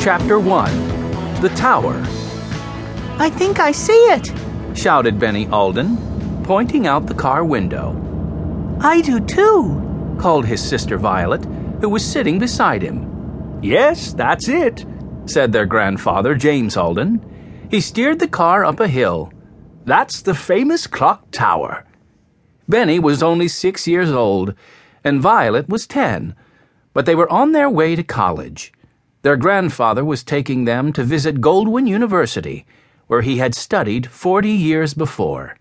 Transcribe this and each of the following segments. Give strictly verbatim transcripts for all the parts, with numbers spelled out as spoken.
Chapter one. The Tower. "I think I see it," shouted Benny Alden, pointing out the car window. "I do too," called his sister Violet, who was sitting beside him. "Yes, that's it," said their grandfather, James Alden. He steered the car up a hill. "That's the famous clock tower." Benny was only six years old, and Violet was ten, but they were on their way to college. Their grandfather was taking them to visit Goldwin University, where he had studied forty years before.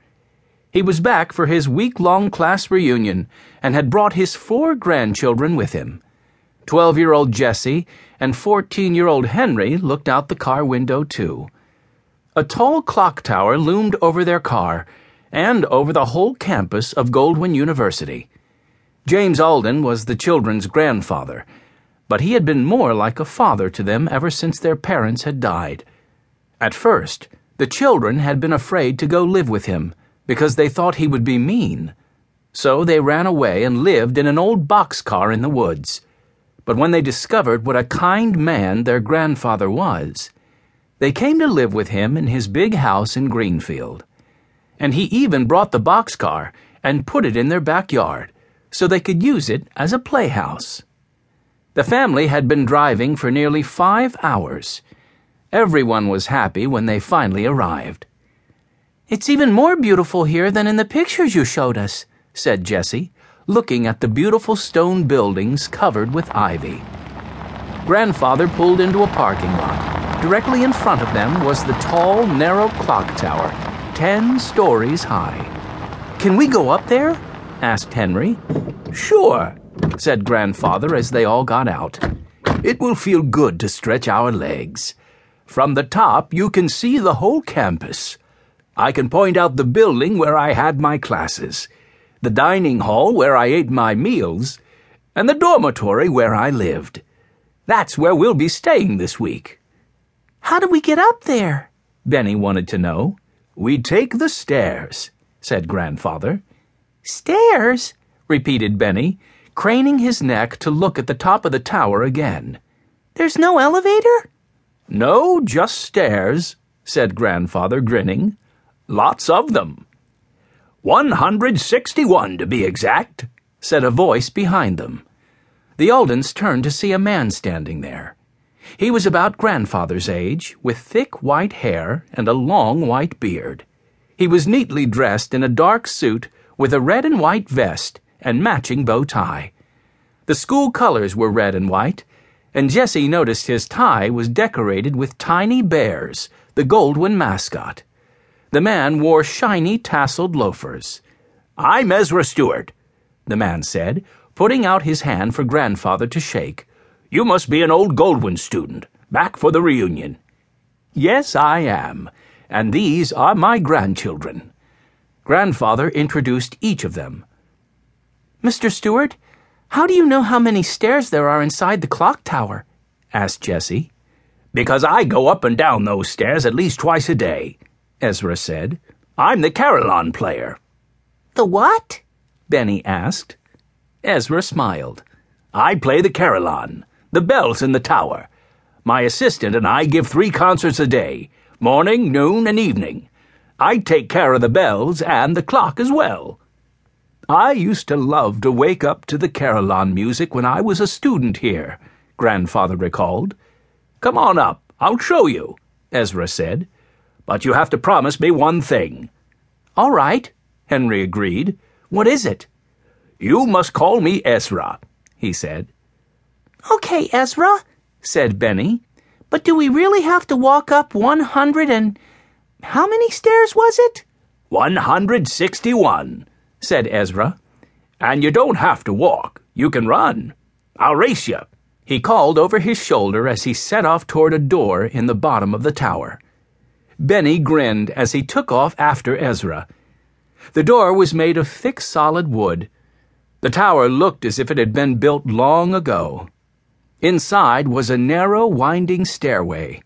He was back for his week-long class reunion and had brought his four grandchildren with him. Twelve-year-old Jesse and fourteen-year-old Henry looked out the car window, too. A tall clock tower loomed over their car and over the whole campus of Goldwin University. James Alden was the children's grandfather, but he had been more like a father to them ever since their parents had died. At first, the children had been afraid to go live with him because they thought he would be mean. So they ran away and lived in an old boxcar in the woods. But when they discovered what a kind man their grandfather was, they came to live with him in his big house in Greenfield. And he even brought the boxcar and put it in their backyard so they could use it as a playhouse. The family had been driving for nearly five hours. Everyone was happy when they finally arrived. "It's even more beautiful here than in the pictures you showed us," said Jesse, looking at the beautiful stone buildings covered with ivy. Grandfather pulled into a parking lot. Directly in front of them was the tall, narrow clock tower, ten stories high. "Can we go up there?" asked Henry. "Sure," said Grandfather as they all got out. "It will feel good to stretch our legs. From the top, you can see the whole campus. I can point out the building where I had my classes, the dining hall where I ate my meals, and the dormitory where I lived. That's where we'll be staying this week." "How do we get up there?" Benny wanted to know. "We take the stairs," said Grandfather. "Stairs?" repeated Benny, craning his neck to look at the top of the tower again. "There's no elevator?" "No, just stairs," said Grandfather, grinning. "Lots of them. one hundred sixty-one to be exact," said a voice behind them. The Aldens turned to see a man standing there. He was about Grandfather's age, with thick white hair and a long white beard. He was neatly dressed in a dark suit with a red and white vest and matching bow tie. The school colors were red and white, and Jesse noticed his tie was decorated with tiny bears, the Goldwin mascot. The man wore shiny, tasseled loafers. "I'm Ezra Stewart," the man said, putting out his hand for Grandfather to shake. "You must be an old Goldwin student, back for the reunion." "Yes, I am, and these are my grandchildren." Grandfather introduced each of them. "Mister Stewart, how do you know how many stairs there are inside the clock tower?" asked Jesse. "Because I go up and down those stairs at least twice a day," Ezra said. "I'm the carillon player." "The what?" Benny asked. Ezra smiled. "I play the carillon, the bells in the tower. My assistant and I give three concerts a day, morning, noon, and evening. I take care of the bells and the clock as well." "I used to love to wake up to the carillon music when I was a student here," Grandfather recalled. "Come on up, I'll show you," Ezra said. "But you have to promise me one thing." "All right," Henry agreed. "What is it?" "You must call me Ezra," he said. "Okay, Ezra," said Benny. "But do we really have to walk up one hundred and... how many stairs was it?" One hundred sixty-one, said Ezra. "And you don't have to walk. You can run. I'll race you," he called over his shoulder as he set off toward a door in the bottom of the tower. Benny grinned as he took off after Ezra. The door was made of thick, solid wood. The tower looked as if it had been built long ago. Inside was a narrow, winding stairway.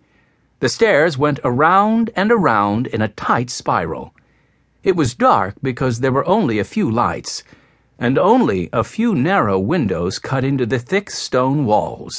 The stairs went around and around in a tight spiral. It was dark because there were only a few lights, and only a few narrow windows cut into the thick stone walls.